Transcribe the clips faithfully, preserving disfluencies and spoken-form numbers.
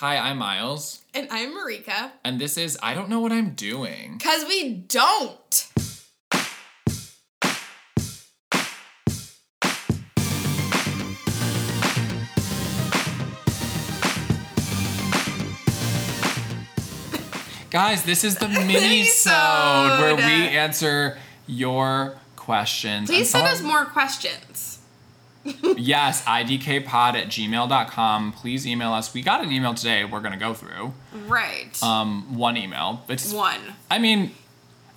Hi, I'm Miles. And I'm Marika. And this is I Don't Know What I'm Doing. Because we don't. Guys, this is the mini-sode where we answer your questions. Please send us more questions. Yes, idkpod at gmail dot com. Please email us. We got an email today we're going to go through. Right. Um, one email. It's, one. I mean,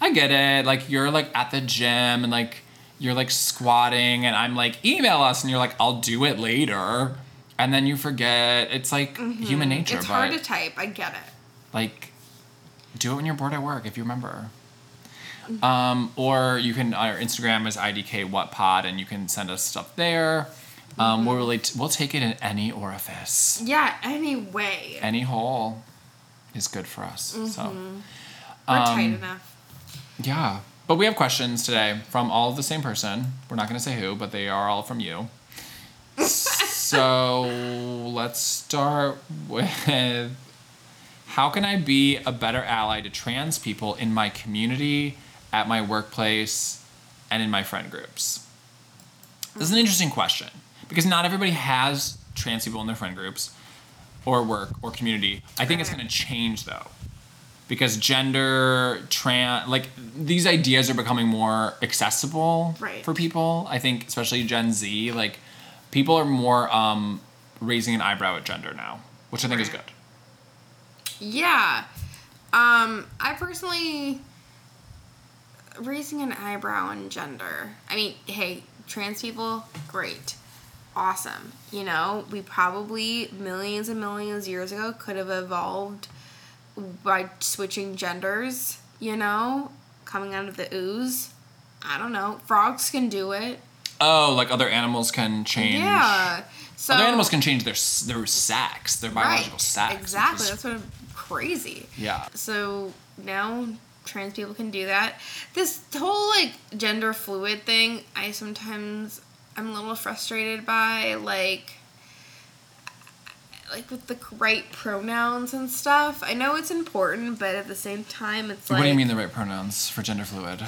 I get it. Like, you're, like, at the gym and, like, you're, like, squatting and I'm, like, email us. And you're, like, I'll do it later. And then you forget. It's, like, mm-hmm. human nature. It's but, hard to type. I get it. Like, do it when you're bored at work, if you remember. Um, or you can, our Instagram is I D K what pod, and you can send us stuff there. Um, mm-hmm. We'll really t- we'll take it in any orifice. Yeah, any way. Any hole is good for us. Mm-hmm. So um, we're tight enough. Yeah, but we have questions today from all the same person. We're not going to say who, but they are all from you. So let's start with: how can I be a better ally to trans people in my community, at my workplace, and in my friend groups? This is an interesting question because not everybody has trans people in their friend groups or work or community. I think it's going to change, though, because gender, trans, like, these ideas are becoming more accessible right. for people. I think especially Gen Z, like, people are more um, raising an eyebrow at gender now, which I think right. is good. Yeah. Um, I personally, raising an eyebrow on gender. I mean, hey, trans people, great. Awesome. You know, we probably millions and millions of years ago could have evolved by switching genders, you know, coming out of the ooze. I don't know. Frogs can do it. Oh, like other animals can change. Yeah. So other animals can change their their sex, their biological right, sex. Exactly. Is, That's what I'm crazy. Yeah. So now trans people can do that. This whole, like, gender fluid thing, I sometimes I'm a little frustrated by, like, like with the right pronouns and stuff. I know it's important, but at the same time, it's like. What do you mean the right pronouns for gender fluid?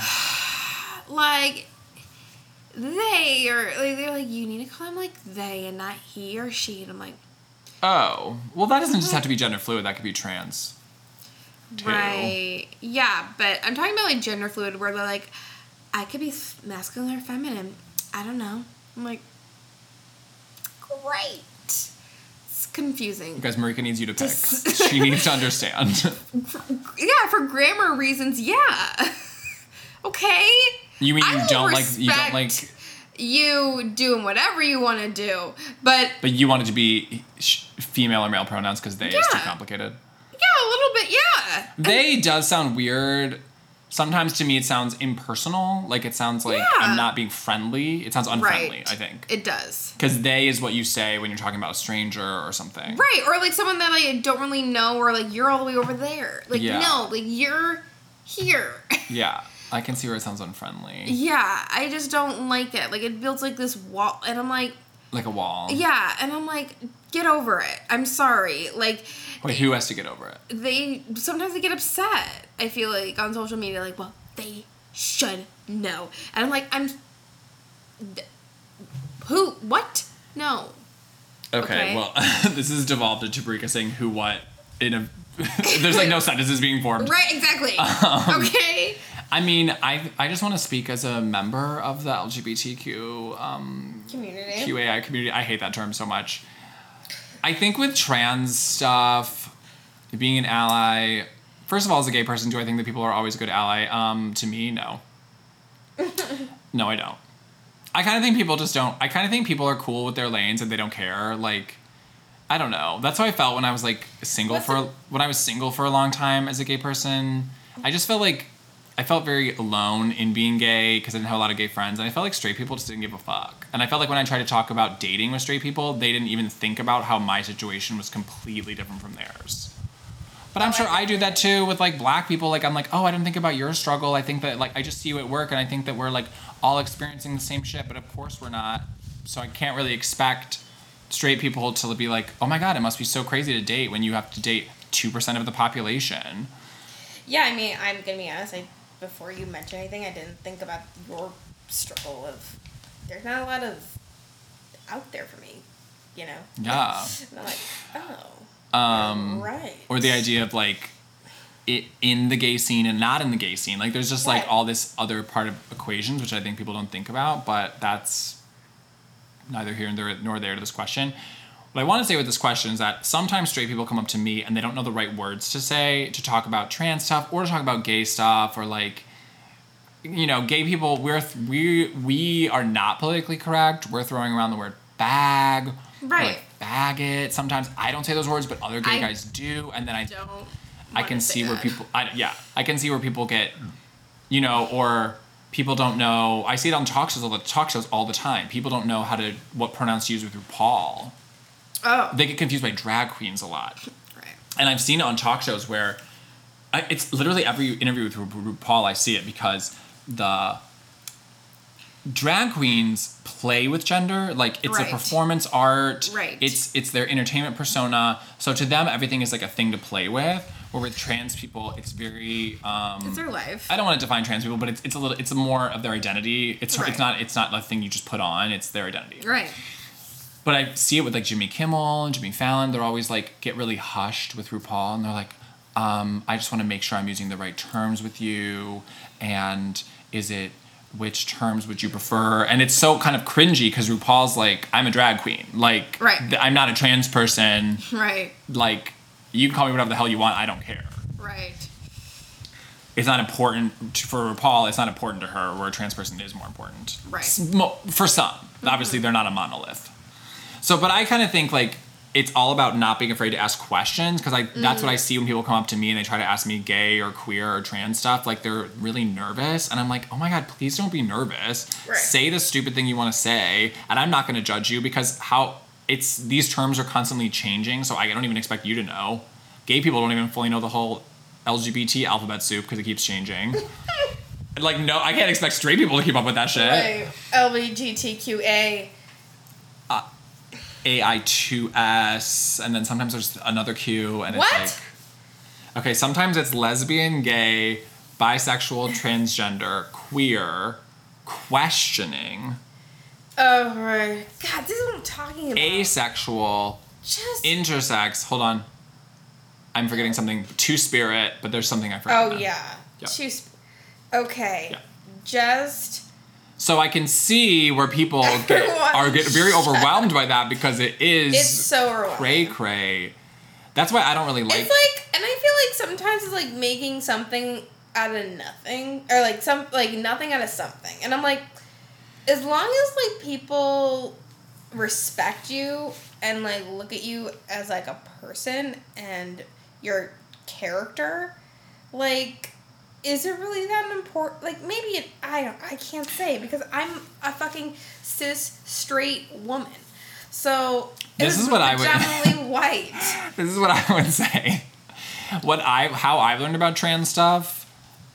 Like. They or like they're like you need to call him like they and not he or she, and I'm like, oh, well, that doesn't just have to be gender fluid. That could be trans too. Right. Yeah, but I'm talking about, like, gender fluid where they're like, I could be masculine or feminine. I don't know. I'm like, great. It's confusing. Because Marika needs you to pick. She needs to understand. Yeah, for grammar reasons. Yeah. Okay. You mean you don't like you don't like you doing whatever you want to do, but but you want it to be sh- female or male pronouns because they yeah. is too complicated. Yeah, a little bit. Yeah, they and, does sound weird. Sometimes to me it sounds impersonal. Like, it sounds like yeah. I'm not being friendly. It sounds unfriendly. Right. I think it does because they is what you say when you're talking about a stranger or something. Right, or like someone that I don't really know, or like you're all the way over there. Like yeah. no, like you're here. Yeah. I can see where it sounds unfriendly. Yeah, I just don't like it. Like, it builds, like, this wall, and I'm like... Like a wall. Yeah, and I'm like, get over it. I'm sorry. Like... Wait, who has to get over it? They... Sometimes they get upset, I feel like, on social media. Like, well, they should know. And I'm like, I'm... Who? What? No. Okay, okay. Well, this has devolved into Marika saying who, what, in a... There's, like, no sentences being formed. Right, exactly. Um, okay. I mean, I I just want to speak as a member of the L G B T Q um, community. Q A I community. I hate that term so much. I think with trans stuff, being an ally, first of all, as a gay person, do I think that people are always a good ally? Um, to me, no. No, I don't. I kind of think people just don't. I kind of think people are cool with their lanes and they don't care. Like, I don't know. That's how I felt when I was, like, single What's for a, when I was single for a long time as a gay person. I just felt like. I felt very alone in being gay because I didn't have a lot of gay friends. And I felt like straight people just didn't give a fuck. And I felt like when I tried to talk about dating with straight people, they didn't even think about how my situation was completely different from theirs. But I'm sure I do that too with, like, black people. Like, I'm like, oh, I didn't think about your struggle. I think that, like, I just see you at work and I think that we're, like, all experiencing the same shit. But of course we're not. So I can't really expect straight people to be like, oh my God, it must be so crazy to date when you have to date two percent of the population. Yeah, I mean, I'm going to be honest, I, before you mentioned anything, I didn't think about your struggle of, there's not a lot of out there for me, you know? Yeah. And I'm like, oh, um, right. Or the idea of, like, it in the gay scene and not in the gay scene. Like, there's just, right. like, all this other part of equations, which I think people don't think about, but that's neither here nor there to this question. What I want to say with this question is that sometimes straight people come up to me and they don't know the right words to say to talk about trans stuff or to talk about gay stuff, or like, you know, gay people, we're th- we we are not politically correct. We're throwing around the word bag, right? Like faggot. Sometimes I don't say those words, but other gay I guys do, and then I don't. I can see that. Where people, I, yeah, I can see where people get, you know, or. People don't know. I see it on talk shows all the talk shows all the time. People don't know how to what pronouns to use with RuPaul. Oh. They get confused by drag queens a lot. Right. And I've seen it on talk shows where I, it's literally every interview with RuPaul I see it, because the drag queens play with gender. Like, it's right. a performance art. Right. It's it's their entertainment persona. So to them, everything is like a thing to play with. Or with trans people, it's very. Um, it's their life. I don't want to define trans people, but it's it's a little. It's more of their identity. It's right. it's not it's not a thing you just put on. It's their identity. Right. But I see it with like Jimmy Kimmel and Jimmy Fallon. They're always like get really hushed with RuPaul, and they're like, um, I just want to make sure I'm using the right terms with you. And is it which terms would you prefer? And it's so kind of cringy because RuPaul's like, I'm a drag queen. Like, right. th- I'm not a trans person. Right. Like. You can call me whatever the hell you want. I don't care. Right. It's not important to, for RuPaul. It's not important to her. Where a trans person is more important. Right. For some, mm-hmm. obviously they're not a monolith. So, but I kind of think like it's all about not being afraid to ask questions, because I mm. that's what I see when people come up to me and they try to ask me gay or queer or trans stuff. Like they're really nervous, and I'm like, oh my God, please don't be nervous. Right. Say the stupid thing you want to say, and I'm not going to judge you, because how. It's these terms are constantly changing, so I don't even expect you to know. Gay people don't even fully know the whole L G B T alphabet soup because it keeps changing. Like, no, I can't expect straight people to keep up with that shit. Right. L B G T Q A. Uh, A I two S, and then sometimes there's another Q, and what? It's like... Okay, sometimes it's lesbian, gay, bisexual, transgender, queer, questioning... Oh, right. God, this is what I'm talking about. Asexual. Just. Intersex. Hold on. I'm forgetting something. Two-spirit, but there's something I forgot. Oh, now. yeah. Yep. Two-spirit. Okay. Yeah. Just. So I can see where people get, are get very overwhelmed by that, because it is. It's so overwhelming. Cray-cray. That's why I don't really like. It's like, and I feel like sometimes it's like making something out of nothing. Or like some, like nothing out of something. And I'm like. As long as, like, people respect you and, like, look at you as, like, a person and your character, like, is it really that important? Like, maybe it, I don't, I can't say, because I'm a fucking cis straight woman. So, this is what I would predominantly white. This is what I would say. What I, how I've learned about trans stuff.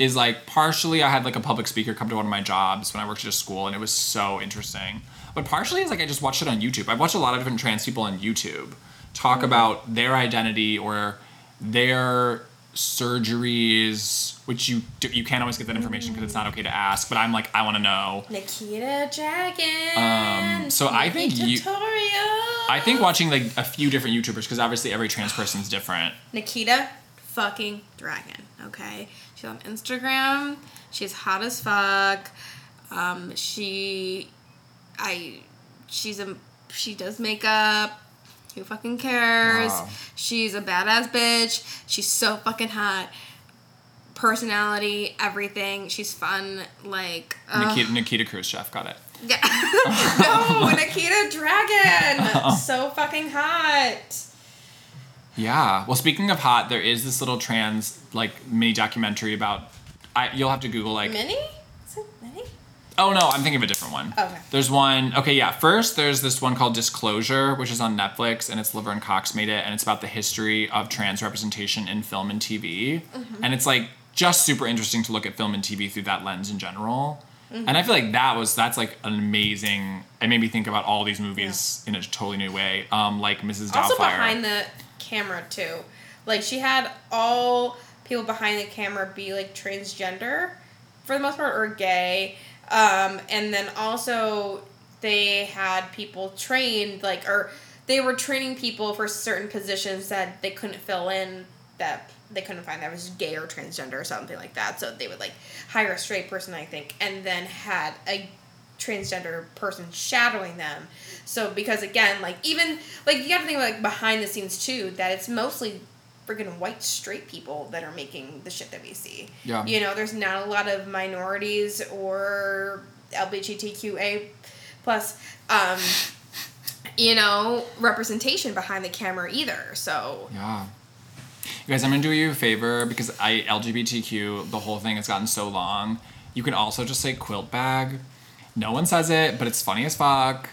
Is like partially I had like a public speaker come to one of my jobs when I worked at a school, and it was so interesting. But partially it's like I just watched it on YouTube. I've watched a lot of different trans people on YouTube talk mm-hmm. about their identity or their surgeries, which you you can't always get that information because it's not okay to ask. But I'm like, I want to know. Nikita Dragon. Um, so Nikita I think you. Tutorials. I think watching like a few different YouTubers, because obviously every trans person's different. Nikita fucking Dragon. Okay. She's on Instagram. She's hot as fuck. Um, she, I, she's a, she does makeup. Who fucking cares? Wow. She's a badass bitch. She's so fucking hot. Personality, everything. She's fun. Like uh, Nikita, Nikita Khrushchev got it. Yeah. No, Nikita Dragon. So fucking hot. Yeah. Well, speaking of hot, there is this little trans, like, mini documentary about... I You'll have to Google, like... Mini? Is it mini? Oh, no. I'm thinking of a different one. Okay. There's one... Okay, yeah. First, there's this one called Disclosure, which is on Netflix, and it's Laverne Cox made it, and it's about the history of trans representation in film and T V. Mm-hmm. And it's, like, just super interesting to look at film and T V through that lens in general. Mm-hmm. And I feel like that was, that's like an amazing, it made me think about all these movies yeah. in a totally new way. Um, like Missus Doubtfire. Also behind the camera too. Like she had all people behind the camera be like transgender for the most part or gay. Um, and then also they had people trained like, or they were training people for certain positions that they couldn't fill in that they couldn't find that was gay or transgender or something like that. So they would like hire a straight person, I think, and then had a transgender person shadowing them. So because again, like even like you got to think about like behind the scenes too, that it's mostly freaking white straight people that are making the shit that we see. Yeah. You know, there's not a lot of minorities or L G B T Q A plus, um, you know, representation behind the camera either. So yeah. You guys, I'm going to do you a favor because I L G B T Q, the whole thing has gotten so long. You can also just say quilt bag. No one says it, but it's funny as fuck.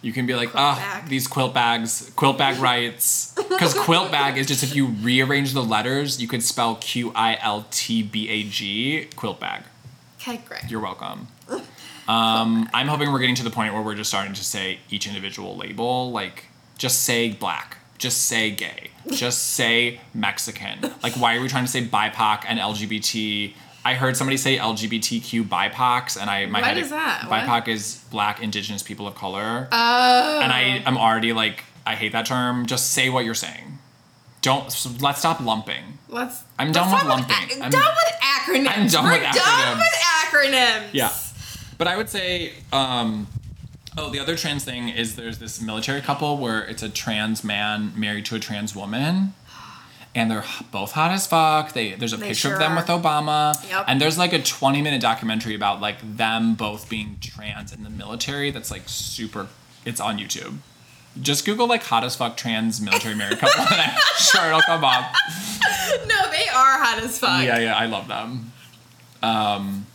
You can be like, ah, oh, these quilt bags, quilt bag rights. Because quilt bag is just if you rearrange the letters, you could spell Q I L T B A G, quilt bag. Okay, great. You're welcome. Um, I'm hoping we're getting to the point where we're just starting to say each individual label. Like, just say black. Just say gay. Just say Mexican. Like, why are we trying to say BIPOC and L G B T? I heard somebody say L G B T Q BIPOCs, and I my what head is that? BIPOC what? Is Black Indigenous People of Color. Oh. And I am already like, I hate that term. Just say what you're saying. Don't so let's stop lumping. Let's. I'm done let's with lumping. With, I'm done with acronyms. I'm done We're with acronyms. done with acronyms. Yeah, but I would say. Um, Oh, the other trans thing is there's this military couple where it's a trans man married to a trans woman, and they're both hot as fuck. They there's a they picture sure of them are. with Obama, yep. and there's like a twenty minute documentary about like them both being trans in the military. That's like super. It's on YouTube. Just Google like hot as fuck trans military married couple, and I'm sure it'll come up. No, they are hot as fuck. Yeah, yeah, I love them. Um.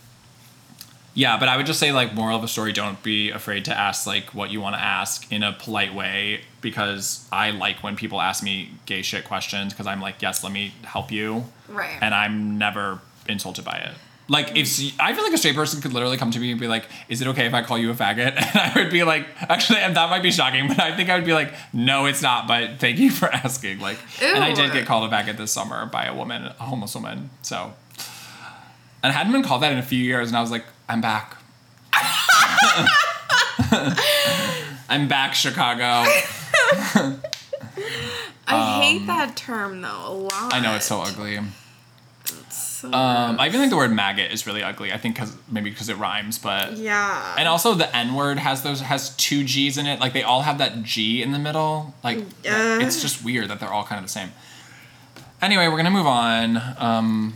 Yeah, but I would just say, like, moral of a story, don't be afraid to ask, like, what you want to ask in a polite way, because I like when people ask me gay shit questions, because I'm like, yes, let me help you. Right. And I'm never insulted by it. Like, if I feel like a straight person could literally come to me and be like, is it okay if I call you a faggot? And I would be like, actually, and that might be shocking, but I think I would be like, no, it's not, but thank you for asking. Like, Ew. And I did get called a faggot this summer by a woman, a homeless woman, so... And I hadn't been called that in a few years, and I was like, I'm back. I'm back, Chicago. I um, hate that term, though, a lot. I know, it's so ugly. It's so um, I even think the word maggot is really ugly. I think cause, maybe because it rhymes, but... Yeah. And also the N-word has those has two G's in it. Like, they all have that G in the middle. Like, uh. it's just weird that they're all kind of the same. Anyway, we're going to move on. Um...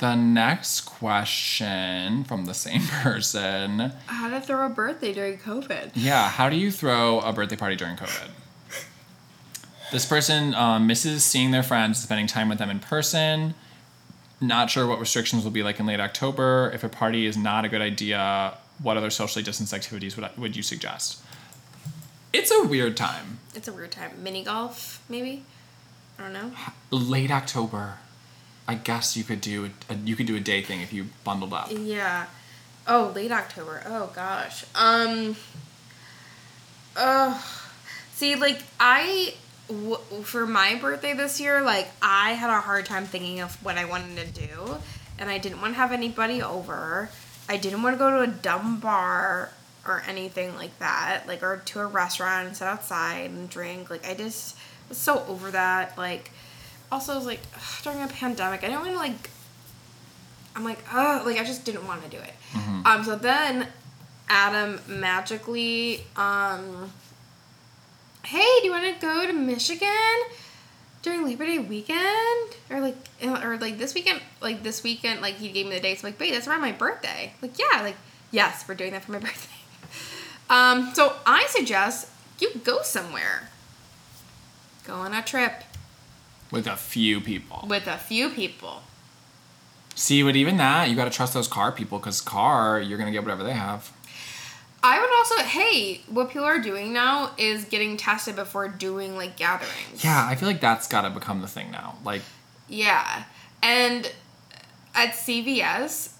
The next question from the same person. How to throw a birthday during COVID. Yeah, how do you throw a birthday party during COVID? This person um, misses seeing their friends, spending time with them in person. Not sure what restrictions will be like in late October. If a party is not a good idea, what other socially distanced activities would, would you suggest? It's a weird time. It's a weird time. Mini golf, maybe? I don't know. Late October. I guess you could do a, you could do a day thing if you bundled up. Yeah. Oh, late October. Oh gosh. Um. Oh. See, like I, w- for my birthday this year, like I had a hard time thinking of what I wanted to do, and I didn't want to have anybody over. I didn't want to go to a dumb bar or anything like that, like or to a restaurant and sit outside and drink. Like I just was so over that. Like. Also, I was like, ugh, during a pandemic, I didn't want to, like, I'm like, oh, like, I just didn't want to do it. Mm-hmm. Um, so then Adam magically, um, hey, do you want to go to Michigan during Labor Day weekend? Or, like, or, like, this weekend, like, this weekend, like, he gave me the dates. I'm like, wait, that's around my birthday. Like, yeah, like, yes, we're doing that for my birthday. um, so I suggest you go somewhere. Go on a trip. With a few people. With a few people. See, but even that, you got to trust those car people because car, you're going to get whatever they have. I would also, hey, what people are doing now is getting tested before doing, like, gatherings. Yeah, I feel like that's got to become the thing now. Like. Yeah. And at C V S,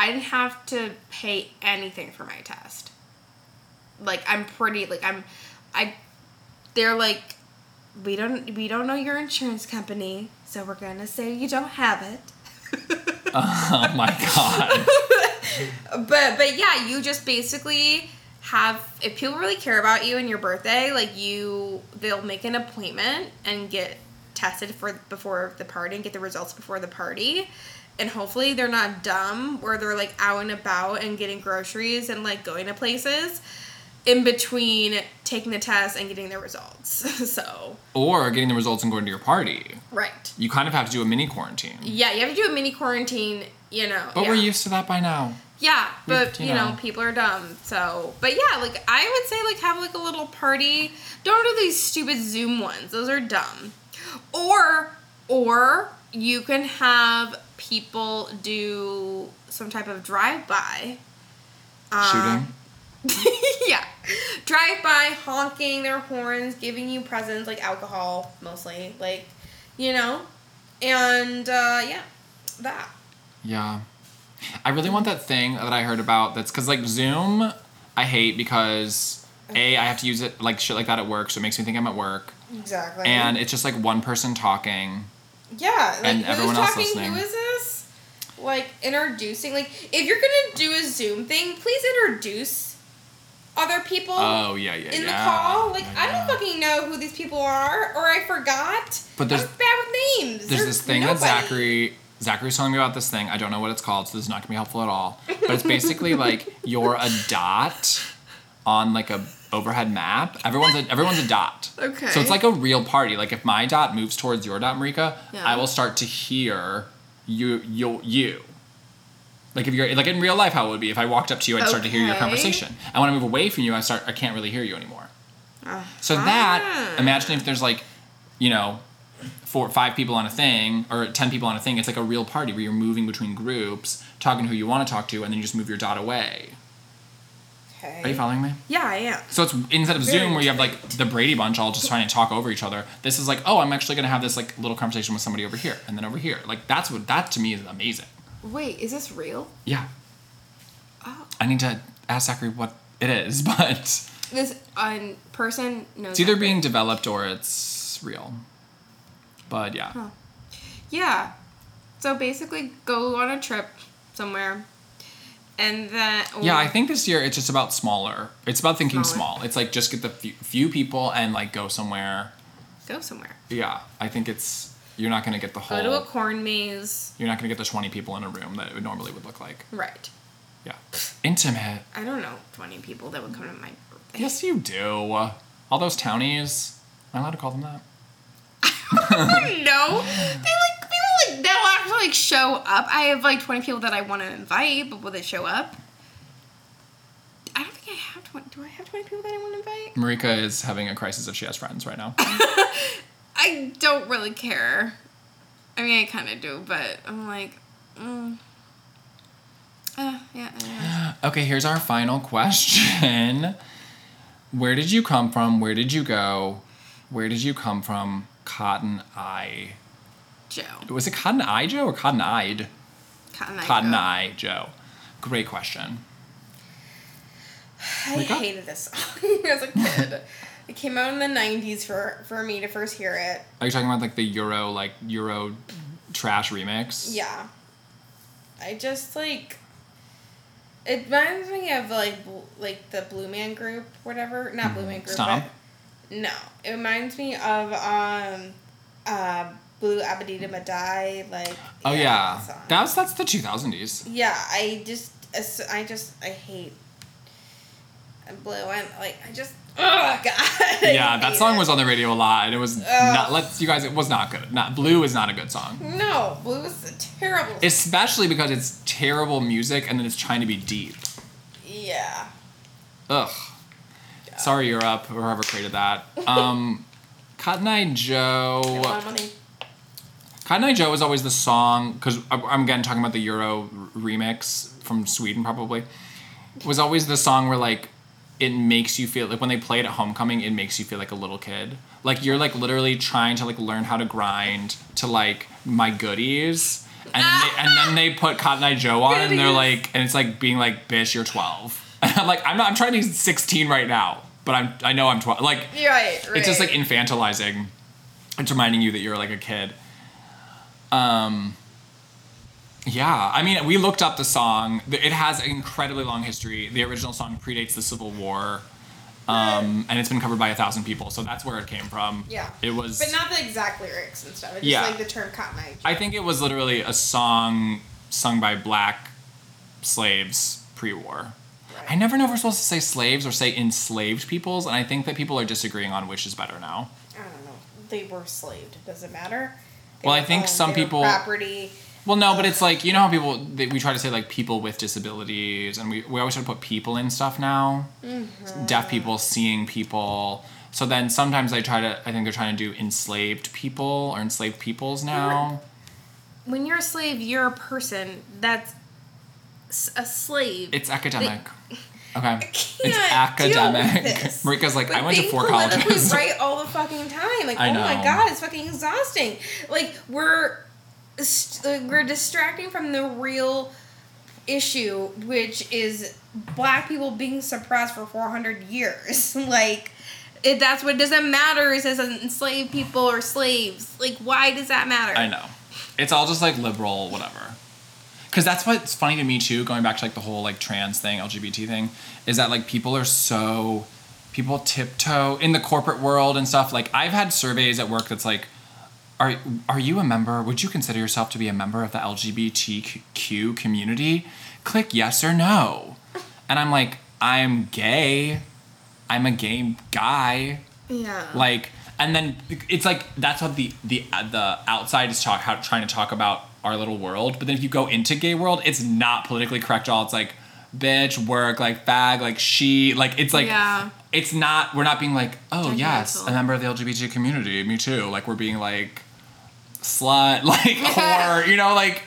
I didn't have to pay anything for my test. Like, I'm pretty, like, I'm, I, they're like, we don't, we don't know your insurance company, so we're going to say you don't have it. Oh, my God. But, but, yeah, you just basically have, if people really care about you and your birthday, like, you, they'll make an appointment and get tested for, before the party and get the results before the party. And hopefully they're not dumb where they're, like, out and about and getting groceries and, like, going to places in between taking the test and getting their results. So. Or getting the results and going to your party. Right. You kind of have to do a mini quarantine. Yeah, you have to do a mini quarantine, you know. But yeah. We're used to that by now. Yeah, but, you, you know. know, people are dumb, so. But, yeah, like, I would say, like, have, like, a little party. Don't do these stupid Zoom ones. Those are dumb. Or, or you can have people do some type of drive-by. Um, Shooting? Yeah. Drive-by, honking their horns, giving you presents, like alcohol, mostly. Like, you know? And, uh, yeah. That. Yeah. I really want that thing that I heard about that's... Because, like, Zoom, I hate because, okay. A, I have to use it, like, shit like that at work, so it makes me think I'm at work. Exactly. And it's just, like, one person talking. Yeah. Like, and everyone else listening. Who is this? Like, introducing. Like, if you're going to do a Zoom thing, please introduce other people oh, yeah, yeah, in yeah. the call. Like, yeah, I don't yeah. fucking know who these people are, or I forgot. But there's, I'm bad with names. There's, there's this thing nobody. that Zachary... Zachary's telling me about this thing. I don't know what it's called, so this is not going to be helpful at all. But it's basically, like, you're a dot on, like, a... overhead map. Everyone's a, everyone's a dot. Okay. So it's like a real party. Like if my dot moves towards your dot, Marika, yeah. I will start to hear you, you, you. Like if you're like in real life, how it would be if I walked up to you, I'd okay. start to hear your conversation. And when I move away from you, I start. I can't really hear you anymore. Uh-huh. So that imagine if there's like, you know, four, five people on a thing or ten people on a thing. It's like a real party where you're moving between groups, talking to who you want to talk to, and then you just move your dot away. Okay. Are you following me? Yeah, I am. So it's instead of Very Zoom where you have like the Brady Bunch all just trying to talk over each other. This is like, oh, I'm actually gonna have this like little conversation with somebody over here and then over here. Like that's what that to me is amazing. Wait, is this real? Yeah. Oh. I need to ask Zachary what it is, but this on person knows. It's either being right. developed or it's real. But yeah. Huh. Yeah. So basically, go on a trip somewhere. And then... Yeah, I think this year it's just about smaller. It's about thinking smaller. small. It's like just get the few, few people and like go somewhere. Go somewhere. Yeah. I think it's... You're not going to get the whole... Go to a corn maze. You're not going to get the twenty people in a room that it normally would look like. Right. Yeah. Intimate. I don't know twenty people that would come to my birthday. Yes, you do. All those townies. Am I allowed to call them that? I don't know. They like... Like, they'll actually, like, show up. I have, like, twenty people that I want to invite, but will they show up? I don't think I have twenty. Do I have twenty people that I want to invite? Marika is having a crisis if she has friends right now. I don't really care. I mean, I kind of do, but I'm like, mm. uh, yeah, yeah. Okay, here's our final question. Where did you come from? Where did you go? Where did you come from? Cotton Eye Joe. Was it Cotton Eye Joe or Cotton Eyed? Cotton Eye Cotton Joe. Eye Joe. Great question. I Wake hated up. this song as a kid. It came out in the nineties for, for me to first hear it. Are you talking about like the Euro, like Euro trash remix? Yeah. I just like, it reminds me of like, like the Blue Man Group, whatever. Not mm-hmm. Blue Man Group. Stomp? But, no. It reminds me of, um, uh, Blue Abadida Madai, like... Oh, yeah. yeah. That that's, that's the two thousands. Yeah, I just... I just... I hate... Blue, I'm like... I just... Oh, God. Yeah, that song it. was on the radio a lot, and it was Ugh. not... Let's... You guys, it was not good. Not Blue is not a good song. No, Blue is a terrible song. Especially because it's terrible music, and then it's trying to be deep. Yeah. Ugh. Yeah. Sorry you're up, whoever created that. Um, Cotton Eye Joe... I want money. Cotton Eye Joe is always the song, because I'm again talking about the Euro remix from Sweden probably, was always the song where like it makes you feel, like when they play it at homecoming, it makes you feel like a little kid. Like you're like literally trying to like learn how to grind to like my goodies And then they, and then they put Cotton Eye Joe on, and they're like, and it's like being like, bitch, you're twelve. And I'm like, I'm not, I'm trying to be sixteen right now, but I'm, I know I'm twelve. Like, right, right. It's just like infantilizing. It's reminding you that you're like a kid. Um, yeah. I mean, we looked up the song. It has an incredibly long history. The original song predates the Civil War. Um, and it's been covered by a thousand people, so that's where it came from. Yeah. It was... But not the exact lyrics and stuff. It's yeah. just like the term Cotton Eye Joe. I think it was literally a song sung by black slaves pre-war. Right. I never know if we're supposed to say slaves or say enslaved peoples, and I think that people are disagreeing on which is better now. I don't know. They were slaved. Does it matter? They well, I think owned, some people... property... Well, no, but it's like, you know how people, they, we try to say, like, people with disabilities, and we, we always try to put people in stuff now. Mm-hmm. Deaf people, seeing people. So then sometimes they try to, I think they're trying to do enslaved people or enslaved peoples now. When you're a slave, you're a person that's a slave. It's academic. They, okay. I can't it's academic. Deal with this. Marika's like, but I went to four colleges. Politically right all the fucking time. Like, I oh know. my God, it's fucking exhausting. Like, we're... we're distracting from the real issue, which is black people being suppressed for four hundred years. Like, if that's what doesn't matter, is as enslaved people or slaves. Like, why does that matter? I know. It's all just, like, liberal whatever. Because that's what's funny to me, too, going back to, like, the whole, like, trans thing, L G B T thing, is that, like, people are so... People tiptoe in the corporate world and stuff. Like, I've had surveys at work that's, like, Are are you a member? Would you consider yourself to be a member of the L G B T Q community? Click yes or no. And I'm like, I'm gay. I'm a gay guy. Yeah. Like, and then it's like, that's what the the the outside is talk, how, trying to talk about our little world. But then if you go into gay world, it's not politically correct at all. It's like, bitch, work, like, fag, like, she. Like, it's like... Yeah. It's not... We're not being like, oh, Thank yes, a member of the L G B T community. Me too. Like, we're being like... slut, like, whore, you know, like,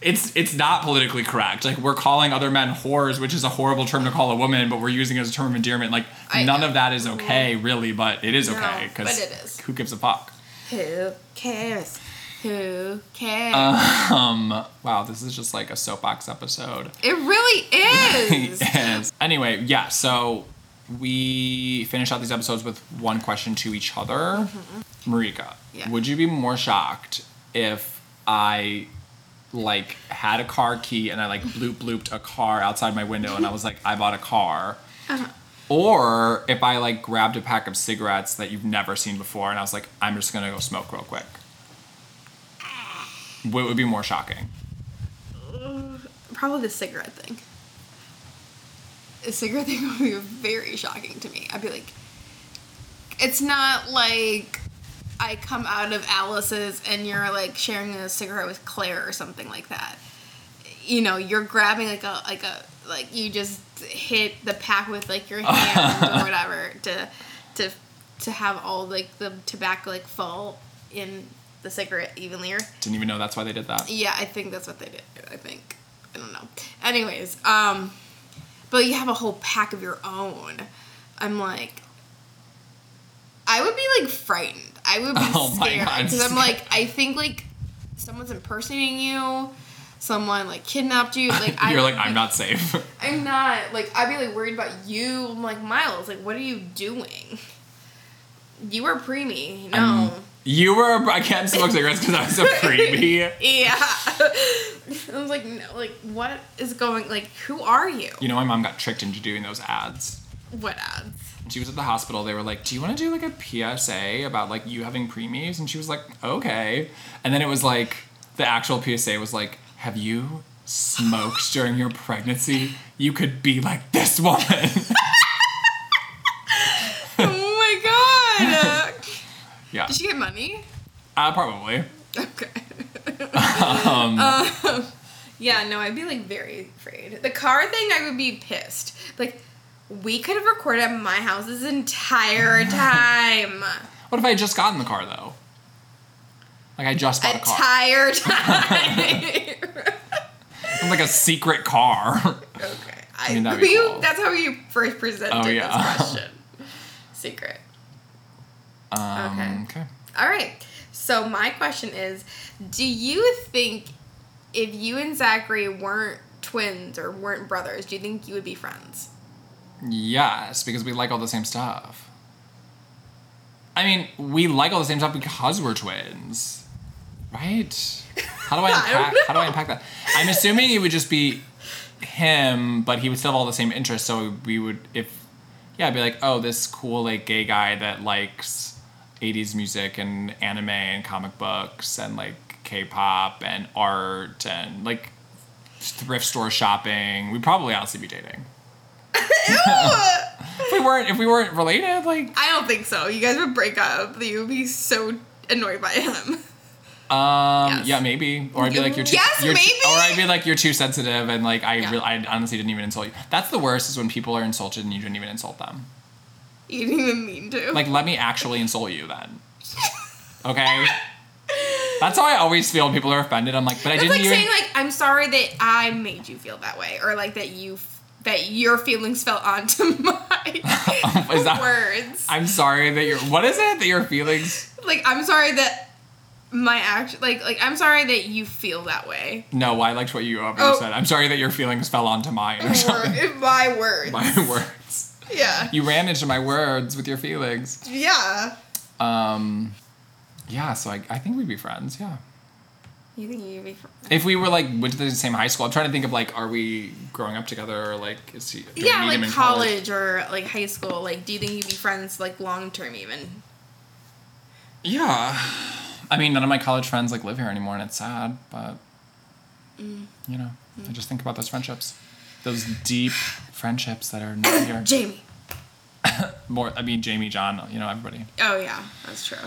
it's it's not politically correct. Like, we're calling other men whores, which is a horrible term to call a woman, but we're using it as a term of endearment. Like, I none know. of that is okay, really, but it is no, okay, because who gives a fuck? Who cares? Who cares? Um, wow, this is just, like, a soapbox episode. It really is! It really is. Anyway, yeah, so we finish out these episodes with one question to each other. Mm-hmm. Marika, yeah. would you be more shocked if I, like, had a car key and I, like, bloop blooped a car outside my window and I was like, I bought a car? Uh-huh. Or if I, like, grabbed a pack of cigarettes that you've never seen before and I was like, I'm just going to go smoke real quick? What would be more shocking? Uh, probably the cigarette thing. The cigarette thing would be very shocking to me. I'd be like, it's not like... I come out of Alice's and you're, like, sharing a cigarette with Claire or something like that. You know, you're grabbing, like, a, like, a like you just hit the pack with, like, your hand or whatever to to to have all, like, the tobacco, like, fall in the cigarette evenly. Didn't even know that's why they did that. Yeah, I think that's what they did, I think. I don't know. Anyways, um, but you have a whole pack of your own. I'm, like, I would be, like, frightened. I would be oh scared because I'm like, I think, like, someone's impersonating you, someone, like, kidnapped you. Like you're I, like, I'm like, not safe. I'm not like I'd be like worried about you. I'm like, Miles, like, what are you doing? You were preemie. No, um, you were. I can't smoke cigarettes because I was a preemie. Yeah, I was like, no, like, what is going? Like, who are you? You know, my mom got tricked into doing those ads. What ads? She was at the hospital. They were like, do you want to do, like, a P S A about, like, you having preemies? And she was like, okay. And then it was like, the actual P S A was like, have you smoked during your pregnancy? You could be like this woman. Oh my God. Yeah. Did she get money? Uh, probably. Okay. um, um, yeah, no, I'd be, like, very afraid. The car thing, I would be pissed. Like, we could have recorded at my house this entire time. What if I had just gotten the car, though? Like, I just bought a, a car. Entire time. I'm like a secret car. Okay. I, I mean, that'd be you, cool. That's how you first presented oh, yeah. this question. Secret. Um, okay. Okay. All right. So my question is, do you think if you and Zachary weren't twins or weren't brothers, do you think you would be friends? Yes, because we like all the same stuff. I mean, we like all the same stuff because we're twins. Right? How do I unpack I how do I unpack that? I'm assuming it would just be him, but he would still have all the same interests, so we would if yeah, I'd be like, oh, this cool like gay guy that likes eighties music and anime and comic books and like K-pop and art and like thrift store shopping. We'd probably honestly be dating. if we weren't if we weren't related, like I don't think so. You guys would break up. You would be so annoyed by him. Um, yes. Yeah, maybe. Or I'd be like, you're too... Yes, you're maybe! Too, or I'd be like, you're too sensitive, and, like, I yeah. re- I honestly didn't even insult you. That's the worst, is when people are insulted and you didn't even insult them. You didn't even mean to. Like, let me actually insult you, then. Okay? That's how I always feel when people are offended. I'm like, but That's I didn't like even... That's like saying, like, I'm sorry that I made you feel that way. Or, like, that you... F- that your feelings fell onto my that, words. I'm sorry that your... What is it? That your feelings... Like, I'm sorry that... My action, like, like I'm sorry that you feel that way. No, I liked what you already oh. said. I'm sorry that your feelings fell onto mine. Or something. My words. My words. Yeah. You ran into my words with your feelings. Yeah. Um, yeah. So I, I think we'd be friends. Yeah. You think you'd be friends? If we were like went to the same high school, I'm trying to think of like, are we growing up together or like is he? Yeah, like college, college or like high school. Like, do you think you'd be friends like long term even? Yeah. I mean, none of my college friends, like, live here anymore, and it's sad, but, mm. you know, mm. I just think about those friendships. Those deep friendships that are not here. Jamie. More, I mean, Jamie, John, you know, everybody. Oh, yeah, that's true.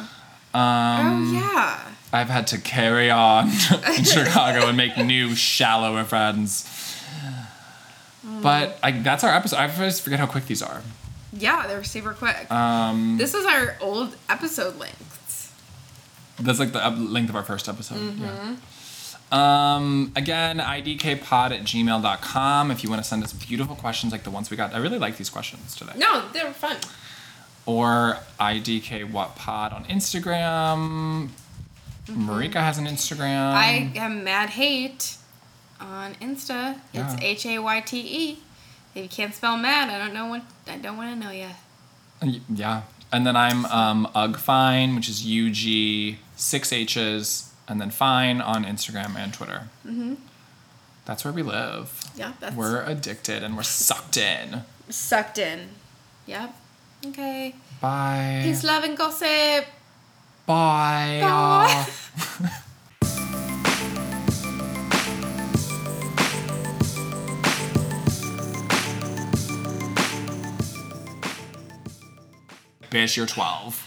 Um, oh, yeah. I've had to carry on in Chicago and make new, shallower friends. Mm. But I, that's our episode. I always forget how quick these are. Yeah, they're super quick. Um, this is our old episode length. That's like the length of our first episode. Mm-hmm. Yeah. Um, again, idkpod at gmail dot com if you want to send us beautiful questions like the ones we got. I really like these questions today. No, they were fun. Or idkwhatpod on Instagram. Mm-hmm. Marika has an Instagram. I am Mad Hate on Insta. It's H A Y T E. If you can't spell mad, I don't know what I don't want to know you. Yeah. And then I'm um, UGFine, which is U G, six H's, and then Fine on Instagram and Twitter. Mm-hmm. That's where we live. Yeah, that's... We're addicted and we're sucked in. Sucked in. Yep. Okay. Bye. Peace, love, and gossip. Bye. Bye. Bye. Bitch, you're twelve.